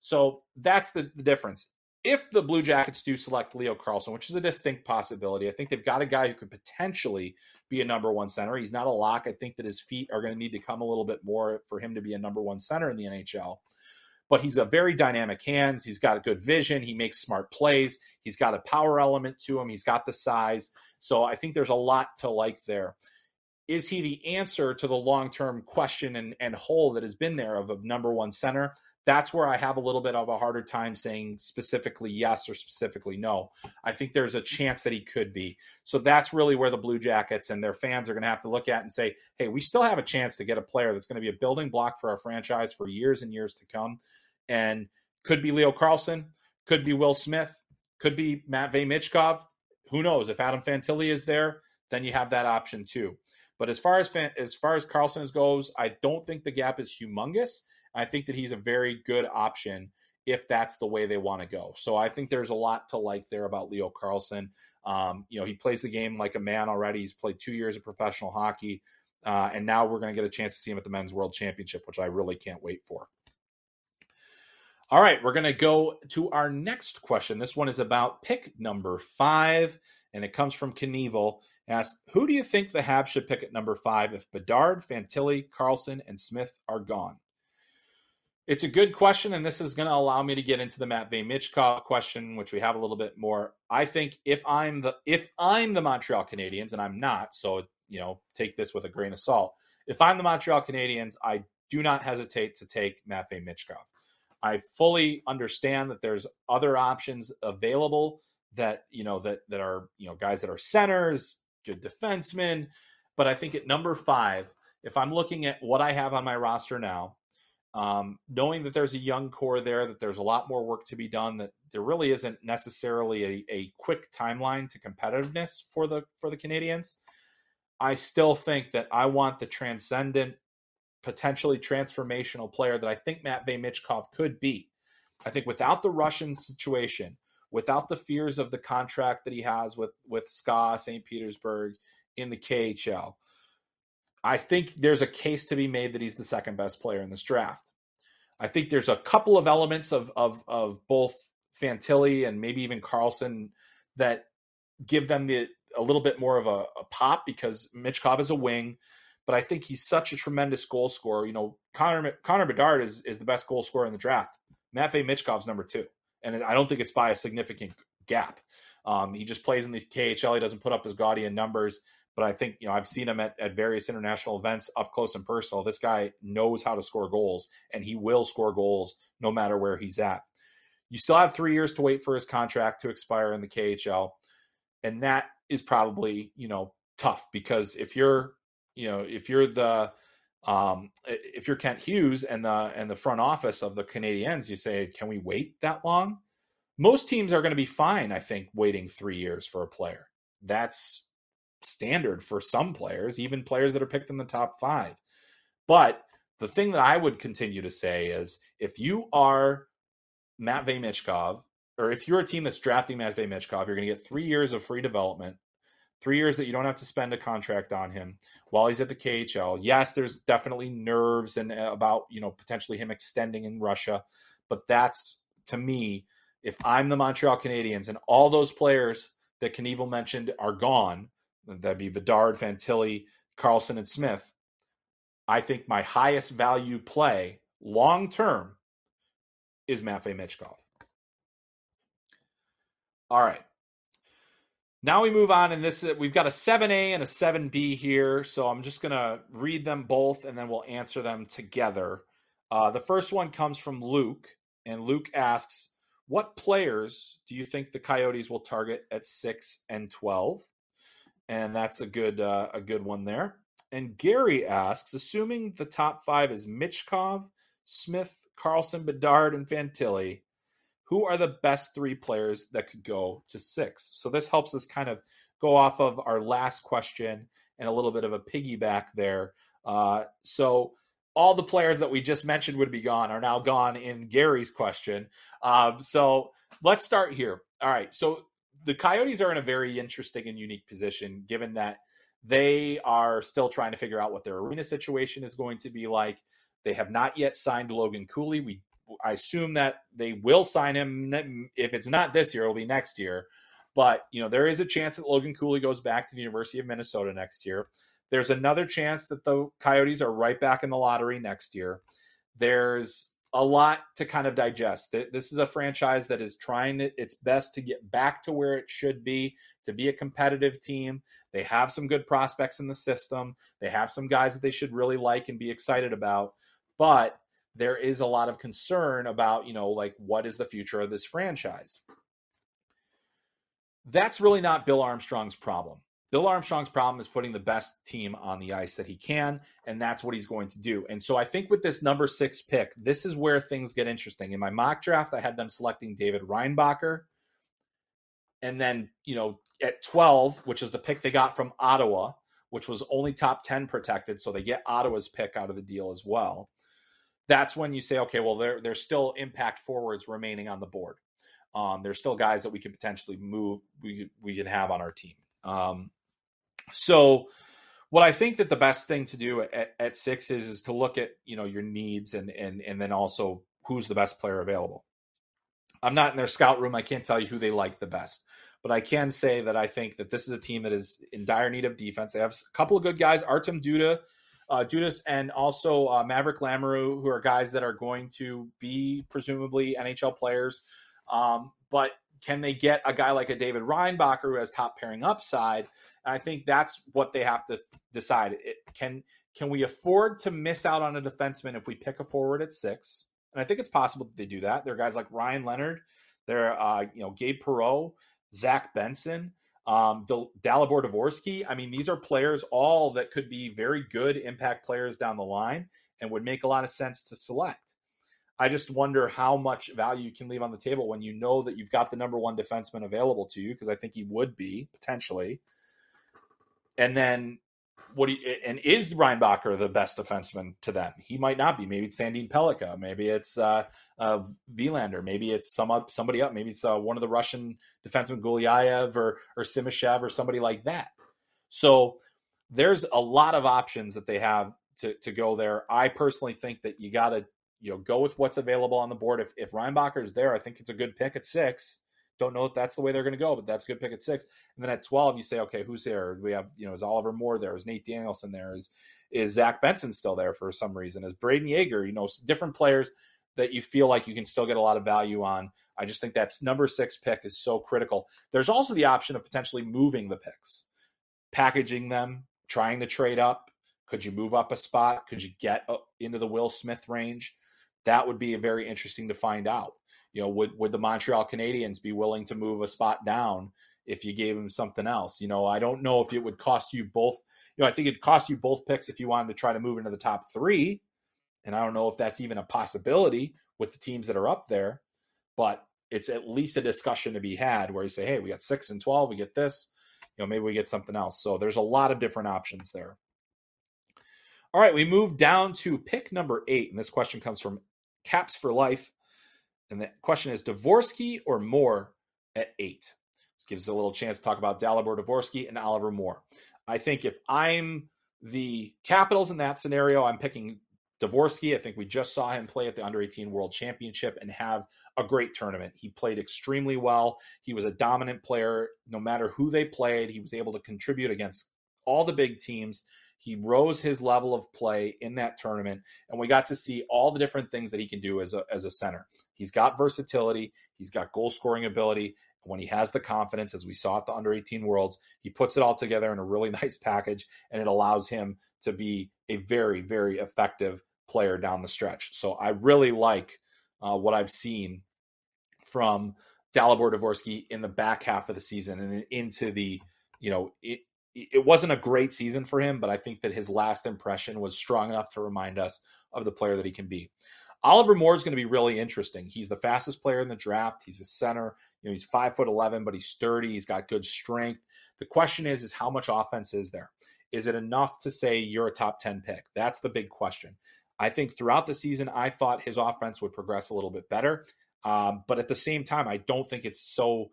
So that's the, the difference. If the Blue Jackets do select Leo Carlsson, which is a distinct possibility, I think they've got a guy who could potentially be a number one center. He's not a lock. I think that his feet are going to need to come a little bit more for him to be a number one center in the N H L. But he's got very dynamic hands. He's got a good vision. He makes smart plays. He's got a power element to him. He's got the size. So I think there's a lot to like there. Is he the answer to the long-term question and, and hole that has been there of a number one center? That's where I have a little bit of a harder time saying specifically yes or specifically no. I think there's a chance that he could be. So that's really where the Blue Jackets and their fans are going to have to look at and say, hey, we still have a chance to get a player that's going to be a building block for our franchise for years and years to come. And could be Leo Carlsson, could be Will Smith, could be Matvei Michkov. Who knows? If Adam Fantilli is there, then you have that option too. But as far as, fan, as far as Carlsson goes, I don't think the gap is humongous. I think that he's a very good option if that's the way they want to go. So I think there's a lot to like there about Leo Carlsson. Um, you know, he plays the game like a man already. He's played two years of professional hockey, uh, and now we're going to get a chance to see him at the Men's World Championship, which I really can't wait for. All right, we're going to go to our next question. This one is about pick number five, and it comes from Knievel. Asks, who do you think the Habs should pick at number five if Bedard, Fantilli, Carlsson, and Smith are gone? It's a good question, and this is going to allow me to get into the Matvei Michkov question, which we have a little bit more. I think if I'm the if I'm the Montreal Canadiens, and I'm not, so you know, take this with a grain of salt. If I'm the Montreal Canadiens, I do not hesitate to take Matvei Michkov. I fully understand that there's other options available that you know that that are you know guys that are centers, good defensemen, but I think at number five, if I'm looking at what I have on my roster now. Um, knowing that there's a young core there, that there's a lot more work to be done, that there really isn't necessarily a, a quick timeline to competitiveness for the for the Canadiens, I still think that I want the transcendent, potentially transformational player that I think Matvei Michkov could be. I think without the Russian situation, without the fears of the contract that he has with, with S K A Saint Petersburg in the K H L, I think there's a case to be made that he's the second best player in this draft. I think there's a couple of elements of of, of both Fantilli and maybe even Carlsson that give them the a little bit more of a, a pop because Michkov is a wing, but I think he's such a tremendous goal scorer. You know, Connor Connor Bedard is is the best goal scorer in the draft. Matvei Michkov's number two, and I don't think it's by a significant gap. Um, he just plays in the K H L. He doesn't put up his Gaudian numbers. But I think, you know, I've seen him at, at various international events up close and personal. This guy knows how to score goals, and he will score goals no matter where he's at. You still have three years to wait for his contract to expire in the K H L. And that is probably, you know, tough because if you're, you know, if you're the, um, if you're Kent Hughes and the, and the front office of the Canadiens, you say, can we wait that long? Most teams are going to be fine, I think, waiting three years for a player. That's standard for some players, even players that are picked in the top five. But the thing that I would continue to say is if you are Matvei Michkov, or if you're a team that's drafting Matvei Michkov, you're going to get three years of free development, three years that you don't have to spend a contract on him while he's at the K H L. Yes, there's definitely nerves and about, you know, potentially him extending in Russia, but that's, to me, if I'm the Montreal Canadiens and all those players that Knievel mentioned are gone, that'd be Bedard, Fantilli, Carlsson, and Smith, I think my highest value play long-term is Matvei Michkov. All right. Now we move on, and this we've got a seven A and a seven B here, so I'm just going to read them both, and then we'll answer them together. Uh, the first one comes from Luke, and Luke asks, what players do you think the Coyotes will target at six and twelve? And that's a good uh, a good one there. And Gary asks, assuming the top five is Michkov, Smith, Carlsson, Bedard, and Fantilli, who are the best three players that could go to six? So this helps us kind of go off of our last question and a little bit of a piggyback there. Uh, so all the players that we just mentioned would be gone are now gone in Gary's question. Um, so let's start here. All right. So the Coyotes are in a very interesting and unique position, given that they are still trying to figure out what their arena situation is going to be like. They have not yet signed Logan Cooley. We, I assume that they will sign him. If it's not this year, it'll be next year. But, you know, there is a chance that Logan Cooley goes back to the University of Minnesota next year. There's another chance that the Coyotes are right back in the lottery next year. There's a lot to kind of digest. This is a franchise that is trying its best to get back to where it should be, to be a competitive team. They have some good prospects in the system. They have some guys that they should really like and be excited about. But there is a lot of concern about, you know, like, what is the future of this franchise? That's really not Bill Armstrong's problem. Bill Armstrong's problem is putting the best team on the ice that he can, and that's what he's going to do. And so I think with this number six pick, this is where things get interesting. In my mock draft, I had them selecting David Reinbacher. And then, you know, at twelve, which is the pick they got from Ottawa, which was only top ten protected, so they get Ottawa's pick out of the deal as well. That's when you say, okay, well, there, there's still impact forwards remaining on the board. Um, there's still guys that we could potentially move, we, we can have on our team. Um, So what I think that the best thing to do at, at six is, is to look at, you know, your needs and, and, and then also who's the best player available. I'm not in their scout room. I can't tell you who they like the best, but I can say that I think that this is a team that is in dire need of defense. They have a couple of good guys, Artem Duda, uh, Dudas, and also uh, Maverick Lamoureux, who are guys that are going to be presumably N H L players. Um, but can they get a guy like a David Reinbacher who has top pairing upside? I think that's what they have to decide. It, can can we afford to miss out on a defenseman if we pick a forward at six? And I think it's possible that they do that. There are guys like Ryan Leonard, there are uh, you know Gabe Perreault, Zach Benson, um, Dal- Dalibor Dvorsky. I mean, these are players all that could be very good impact players down the line and would make a lot of sense to select. I just wonder how much value you can leave on the table when you know that you've got the number one defenseman available to you, because I think he would be potentially. And then what do you, and is Reinbacher the best defenseman to them? He might not be. Maybe it's Sandin Pelika. Maybe it's uh, uh, Willander. Maybe it's some up, somebody up. Maybe it's uh, one of the Russian defensemen, Gulyayev or, or Simashev or somebody like that. So there's a lot of options that they have to, to go there. I personally think that you got to, you know, go with what's available on the board. If, if Reinbacher is there, I think it's a good pick at six. Don't know if that's the way they're going to go, but that's a good pick at six. And then at twelve, you say, okay, who's there? We have, you know, is Oliver Moore there? Is Nate Danielson there? Is is Zach Benson still there for some reason? Is Braden Yeager? You know, different players that you feel like you can still get a lot of value on. I just think that's number six pick is so critical. There's also the option of potentially moving the picks, packaging them, trying to trade up. Could you move up a spot? Could you get into the Will Smith range? That would be very interesting to find out. You know, would, would the Montreal Canadiens be willing to move a spot down if you gave them something else? You know, I don't know if it would cost you both. You know, I think it'd cost you both picks if you wanted to try to move into the top three. And I don't know if that's even a possibility with the teams that are up there. But it's at least a discussion to be had where you say, hey, we got six and twelve, we get this. You know, maybe we get something else. So there's a lot of different options there. All right, we move down to pick number eight. And this question comes from Caps for Life. And the question is Dvorsky or Moore at eight? This gives us a little chance to talk about Dalibor Dvorsky and Oliver Moore. I think if I'm the Capitals in that scenario, I'm picking Dvorsky. I think we just saw him play at the under eighteen World Championship and have a great tournament. He played extremely well. He was a dominant player. No matter who they played, he was able to contribute against all the big teams. He rose his level of play in that tournament, and we got to see all the different things that he can do as a, as a center. He's got versatility. He's got goal-scoring ability. When he has the confidence, as we saw at the under eighteen Worlds, he puts it all together in a really nice package, and it allows him to be a very, very effective player down the stretch. So I really like uh, what I've seen from Dalibor Dvorsky in the back half of the season and into the, you know, it, it wasn't a great season for him, but I think that his last impression was strong enough to remind us of the player that he can be. Oliver Moore is going to be really interesting. He's the fastest player in the draft. He's a center. You know, he's five foot eleven, but he's sturdy. He's got good strength. The question is, is how much offense is there? Is it enough to say you're a top ten pick? That's the big question. I think throughout the season, I thought his offense would progress a little bit better. Um, but at the same time, I don't think it's so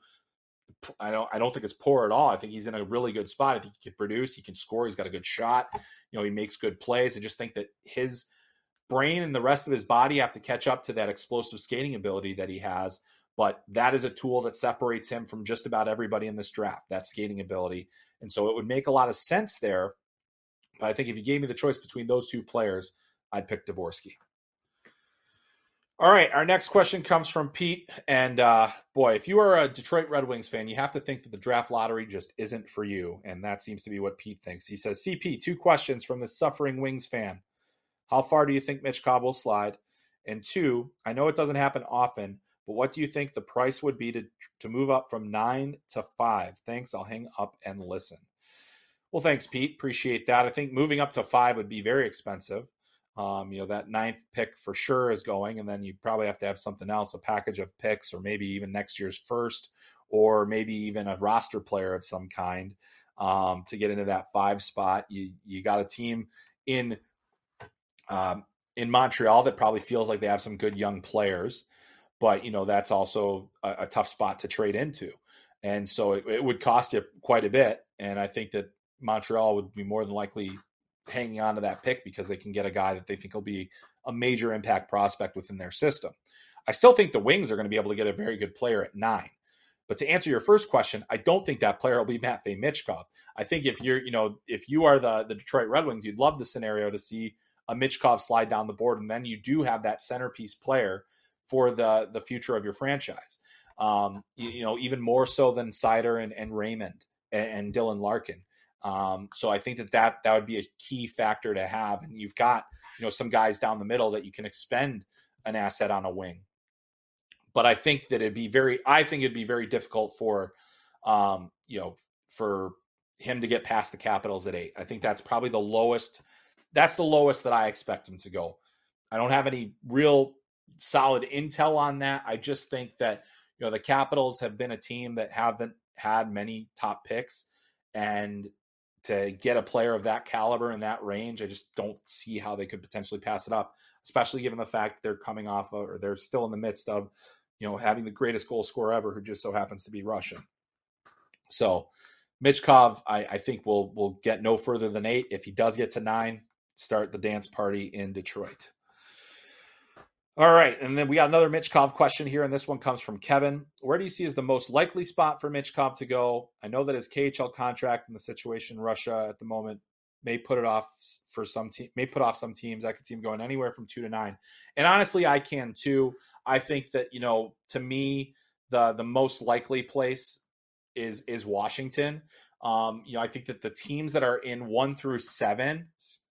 I don't I don't think it's poor at all. I think he's in a really good spot. I think he can produce. He can score. He's got a good shot. You know, he makes good plays. I just think that his brain and the rest of his body have to catch up to that explosive skating ability that he has, but that is a tool that separates him from just about everybody in this draft, that skating ability. And so it would make a lot of sense there, but I think if you gave me the choice between those two players, I'd pick Dvorsky. All right, our next question comes from Pete, and uh, boy, if you are a Detroit Red Wings fan, you have to think that the draft lottery just isn't for you, and that seems to be what Pete thinks. He says, C P, two questions from the suffering Wings fan. How far do you think Michkov will slide? And two, I know it doesn't happen often, but what do you think the price would be to to move up from nine to five? Thanks. I'll hang up and listen. Well, thanks, Pete. Appreciate that. I think moving up to five would be very expensive. Um, you know, that ninth pick for sure is going, and then you probably have to have something else, a package of picks, or maybe even next year's first, or maybe even a roster player of some kind um, to get into that five spot. You you got a team in Um, in Montreal that probably feels like they have some good young players, but you know, that's also a, a tough spot to trade into. And so it, it would cost you quite a bit. And I think that Montreal would be more than likely hanging on to that pick because they can get a guy that they think will be a major impact prospect within their system. I still think the Wings are going to be able to get a very good player at nine. But to answer your first question, I don't think that player will be Matvei Michkov. I think if you're, you know, if you are the, the Detroit Red Wings, you'd love the scenario to see a Michkov slide down the board, and then you do have that centerpiece player for the, the future of your franchise. Um, you, you know, even more so than Sider and, and Raymond and, and Dylan Larkin. Um, so I think that, that that would be a key factor to have. And you've got, you know, some guys down the middle that you can expend an asset on a wing. But I think that it'd be very, I think it'd be very difficult for, um, you know, for him to get past the Capitals at eight. I think that's probably the lowest That's the lowest that I expect him to go. I don't have any real solid intel on that. I just think that, you know, the Capitals have been a team that haven't had many top picks, and to get a player of that caliber and that range, I just don't see how they could potentially pass it up, especially given the fact they're coming off of, or they're still in the midst of, you know, having the greatest goal scorer ever, who just so happens to be Russian. So Michkov, I, I think will, will get no further than eight. If he does get to nine, start the dance party in Detroit. All right. And then we got another Michkov question here. And this one comes from Kevin. Where do you see is the most likely spot for Michkov to go? I know that his K H L contract and the situation in Russia at the moment may put it off for some team, may put off some teams. I could see him going anywhere from two to nine. And honestly, I can too. I think that, you know, to me, the, the most likely place is, is Washington. Um, you know, I think that the teams that are in one through seven,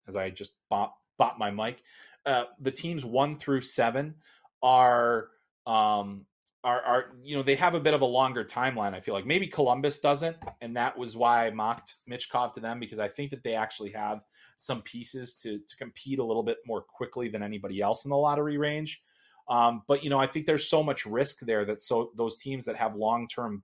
as I just bop, bop my mic, uh, the teams one through seven are, um, are, are, you know, they have a bit of a longer timeline. I feel like maybe Columbus doesn't. And that was why I mocked Michkov to them, because I think that they actually have some pieces to, to compete a little bit more quickly than anybody else in the lottery range. Um, but, you know, I think there's so much risk there that so those teams that have long-term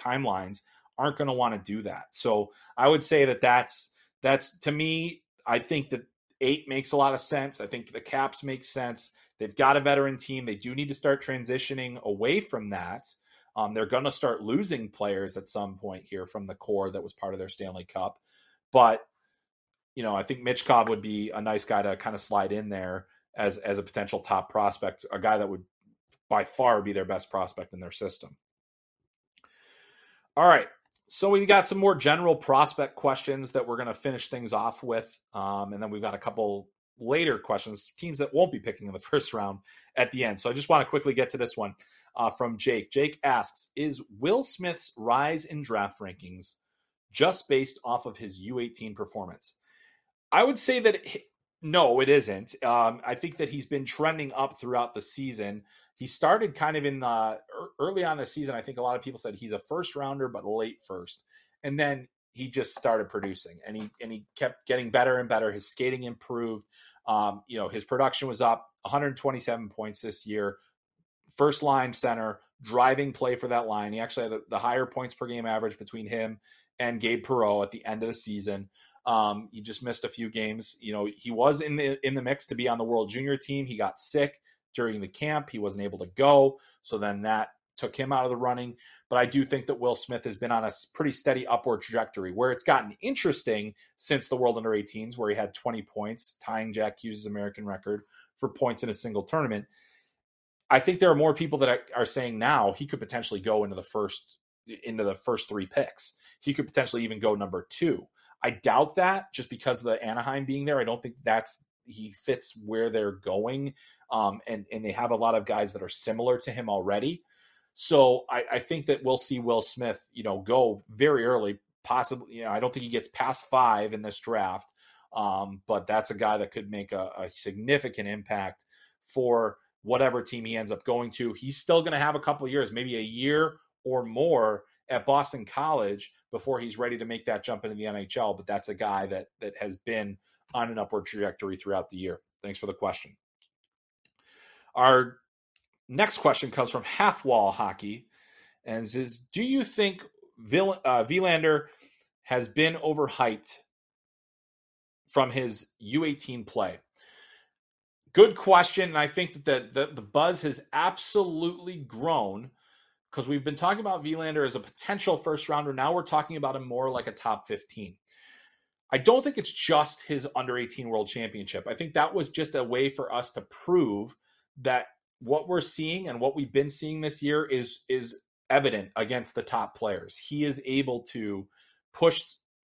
timelines aren't going to want to do that. So I would say that that's, that's to me, I think that eight makes a lot of sense. I think the Caps make sense. They've got a veteran team. They do need to start transitioning away from that. Um, they're going to start losing players at some point here from the core that was part of their Stanley Cup. But, you know, I think Michkov would be a nice guy to kind of slide in there as, as a potential top prospect, a guy that would by far be their best prospect in their system. All right. So we got some more general prospect questions that we're going to finish things off with. Um, and then we've got a couple later questions, teams that won't be picking in the first round at the end. So I just want to quickly get to this one uh, from Jake. Jake asks, is Will Smith's rise in draft rankings just based off of his U eighteen performance? I would say that it, no, it isn't. Um, I think that he's been trending up throughout the season. He started kind of in the early on this season. I think a lot of people said he's a first rounder, but late first. And then he just started producing and he, and he kept getting better and better. His skating improved. Um, you know, his production was up one hundred twenty-seven points this year, first line center, driving play for that line. He actually had the, the higher points per game average between him and Gabe Perreault at the end of the season. Um, he just missed a few games. You know, he was in the, in the mix to be on the World Junior team. He got sick during the camp. He wasn't able to go. So then that took him out of the running. But I do think that Will Smith has been on a pretty steady upward trajectory where it's gotten interesting since the World Under eighteens, where he had twenty points, tying Jack Hughes' American record for points in a single tournament. I think there are more people that are saying now he could potentially go into the first, into the first three picks. He could potentially even go number two. I doubt that just because of the Anaheim being there. I don't think that's, he fits where they're going. Um, and, and they have a lot of guys that are similar to him already. So I, I think that we'll see Will Smith, you know, go very early, possibly. You know, I don't think he gets past five in this draft, um, but that's a guy that could make a, a significant impact for whatever team he ends up going to. He's still going to have a couple of years, maybe a year or more at Boston College before he's ready to make that jump into the N H L. But that's a guy that that has been on an upward trajectory throughout the year. Thanks for the question. Our next question comes from Half Wall Hockey and says, do you think Vill- uh, Willander has been overhyped from his U eighteen play? Good question. And I think that the, the, the buzz has absolutely grown because we've been talking about Willander as a potential first rounder. Now we're talking about him more like a top fifteen. I don't think it's just his under eighteen World Championship. I think that was just a way for us to prove that what we're seeing and what we've been seeing this year is, is evident against the top players. He is able to push,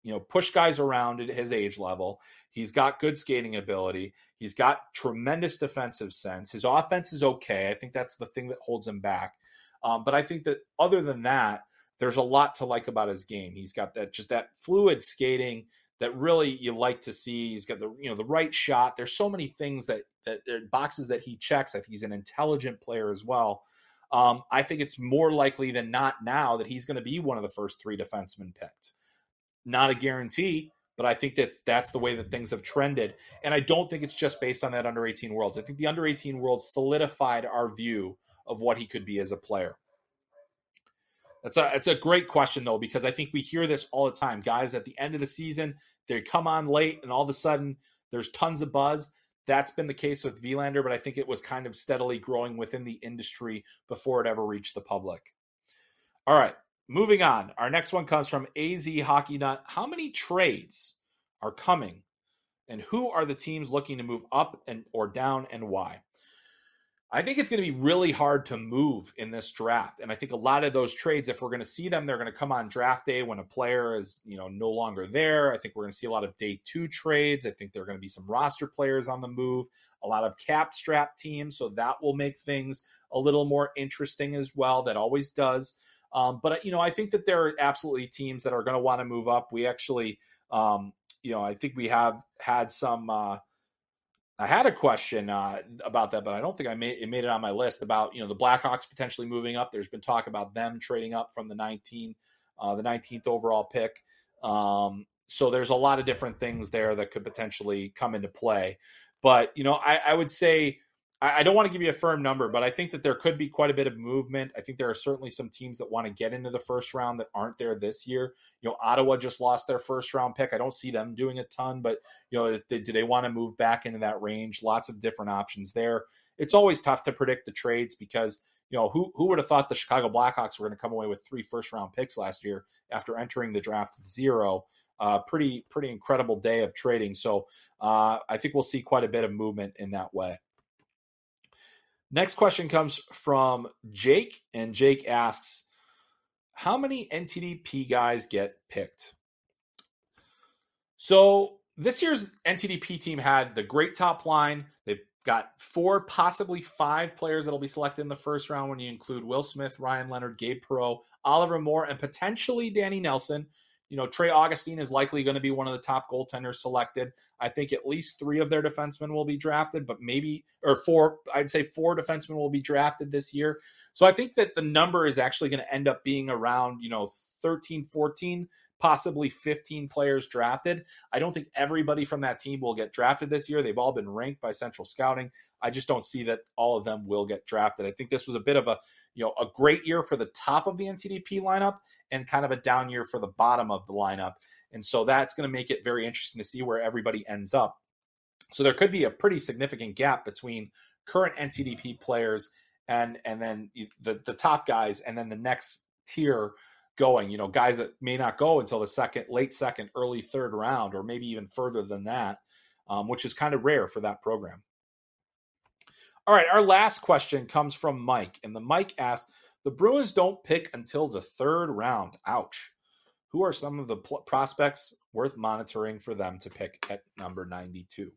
you know, push guys around at his age level. He's got good skating ability. He's got tremendous defensive sense. His offense is okay. I think that's the thing that holds him back. Um, but I think that other than that, there's a lot to like about his game. He's got that, just that fluid skating that really you like to see. He's got the, you know, the right shot. There's so many things that, that boxes that he checks. I think he's an intelligent player as well. Um, I think it's more likely than not now that he's going to be one of the first three defensemen picked. Not a guarantee, but I think that that's the way that things have trended. And I don't think it's just based on that under eighteen Worlds. I think the under eighteen Worlds solidified our view of what he could be as a player. That's a, it's a great question, though, because I think we hear this all the time. Guys, at the end of the season, they come on late, and all of a sudden there's tons of buzz. That's been the case with Willander, but I think it was kind of steadily growing within the industry before it ever reached the public. All right, moving on. Our next one comes from A Z Hockey Nut. How many trades are coming, and who are the teams looking to move up and or down, and why? I think it's going to be really hard to move in this draft. And I think a lot of those trades, if we're going to see them, they're going to come on draft day when a player is, you know, no longer there. I think we're going to see a lot of day two trades. I think there are going to be some roster players on the move, a lot of cap strap teams. So that will make things a little more interesting as well. That always does. Um, but, you know, I think that there are absolutely teams that are going to want to move up. We actually, um, you know, I think we have had some, uh, I had a question uh, about that, but I don't think I made it made it on my list about, you know, the Blackhawks potentially moving up. There's been talk about them trading up from the nineteen, uh, the nineteenth overall pick. Um, so there's a lot of different things there that could potentially come into play. But, you know, I, I would say I, I don't want to give you a firm number, but I think that there could be quite a bit of movement. I think there are certainly some teams that want to get into the first round that aren't there this year. You know, Ottawa just lost their first round pick. I don't see them doing a ton, but, you know, they, do they want to move back into that range? Lots of different options there. it's always tough to predict the trades because, you know, who who would have thought the Chicago Blackhawks were going to come away with three first-round picks last year after entering the draft with zero? Uh, pretty pretty incredible day of trading. So uh, I think we'll see quite a bit of movement in that way. Next question comes from Jake, and Jake asks, how many N T D P guys get picked? So this year's N T D P team had the great top line. They've got four, possibly five players that'll be selected in the first round when you include Will Smith, Ryan Leonard, Gabe Perreault, Oliver Moore, and potentially Danny Nelson. You know, Trey Augustine is likely going to be one of the top goaltenders selected. I think at least three of their defensemen will be drafted, but maybe, or four, I'd say four defensemen will be drafted this year. So I think that the number is actually going to end up being around, you know, thirteen, fourteen, possibly fifteen players drafted. I don't think everybody from that team will get drafted this year. They've all been ranked by Central Scouting. I just don't see that all of them will get drafted. I think this was a bit of a, you know, a great year for the top of the N T D P lineup and kind of a down year for the bottom of the lineup. And so that's going to make it very interesting to see where everybody ends up. So there could be a pretty significant gap between current N T D P players and and then the the top guys and then the next tier going, you know, guys that may not go until the second, late second, early third round, or maybe even further than that, um, which is kind of rare for that program. All right, our last question comes from Mike, and the Mike asks, the Bruins don't pick until the third round. Ouch. Who are some of the pl- prospects worth monitoring for them to pick at number ninety-two?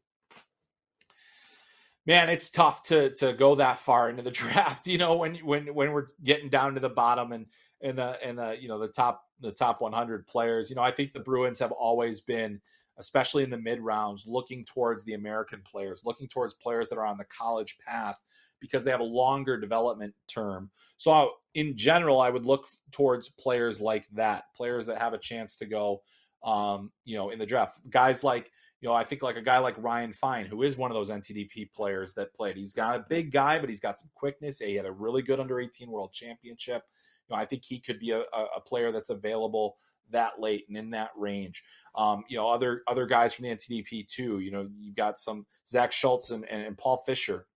Man, it's tough to to go that far into the draft, you know, when when when we're getting down to the bottom and and the and the you know the top the top one hundred players. You know, I think the Bruins have always been, especially in the mid rounds, looking towards the American players, looking towards players that are on the college path because they have a longer development term. So in general, I would look towards players like that, players that have a chance to go, um, you know, in the draft, guys like. You know, I think like a guy like Ryan Fine, who is one of those N T D P players that played. He's got a big guy, but he's got some quickness. He had a really good under eighteen World Championship. You know, I think he could be a, a player that's available that late and in that range. Um, you know, other other guys from the N T D P too. You know, you've got some Zach Schultz and, and, and Paul Fisher.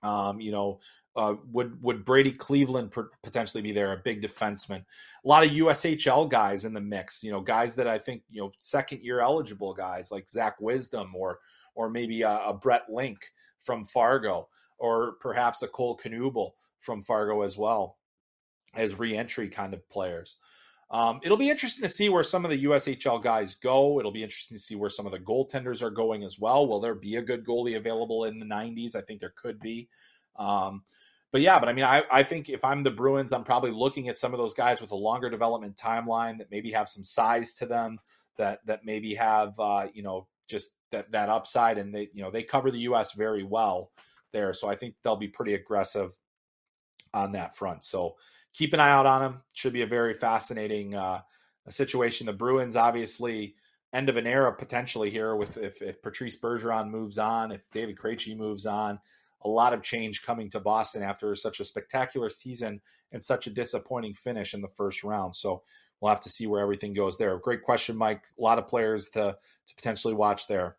Um, you know, uh, would would Brady Cleveland per, potentially be there? A big defenseman. A lot of U S H L guys in the mix. You know, guys that I think, you know, second year eligible guys like Zach Wisdom or or maybe a, a Brett Link from Fargo, or perhaps a Cole Knuble from Fargo as well, as reentry kind of players. Um, it'll be interesting to see where some of the U S H L guys go. It'll be interesting to see where some of the goaltenders are going as well. Will there be a good goalie available in the nineties? I think there could be. Um, but yeah, but I mean, I, I think if I'm the Bruins, I'm probably looking at some of those guys with a longer development timeline that maybe have some size to them, that that maybe have, uh, you know, just that that upside. And they, you know, they cover the U S very well there. So I think they'll be pretty aggressive on that front. So keep an eye out on them. Should be a very fascinating uh, situation. The Bruins, obviously, end of an era potentially here with if, if Patrice Bergeron moves on, if David Krejci moves on, a lot of change coming to Boston after such a spectacular season and such a disappointing finish in the first round. So we'll have to see where everything goes there. Great question, Mike. A lot of players to, to potentially watch there.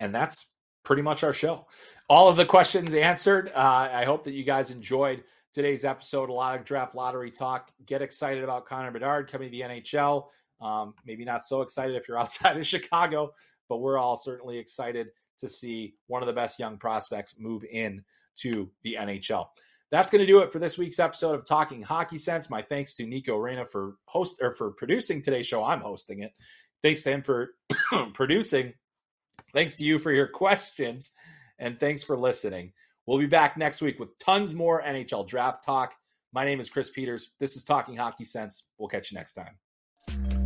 And that's pretty much our show. All of the questions answered. Uh, I hope that you guys enjoyed today's episode. A lot of draft lottery talk. Get excited about Connor Bedard coming to the N H L. Um, maybe not so excited if you're outside of Chicago, but we're all certainly excited to see one of the best young prospects move in to the N H L. That's going to do it for this week's episode of Talking Hockey Sense. My thanks to Nico Reyna for host or for producing today's show. I'm hosting it. Thanks to him for producing. Thanks to you for your questions, and thanks for listening. We'll be back next week with tons more N H L draft talk. My name is Chris Peters. This is Talking Hockey Sense. We'll catch you next time.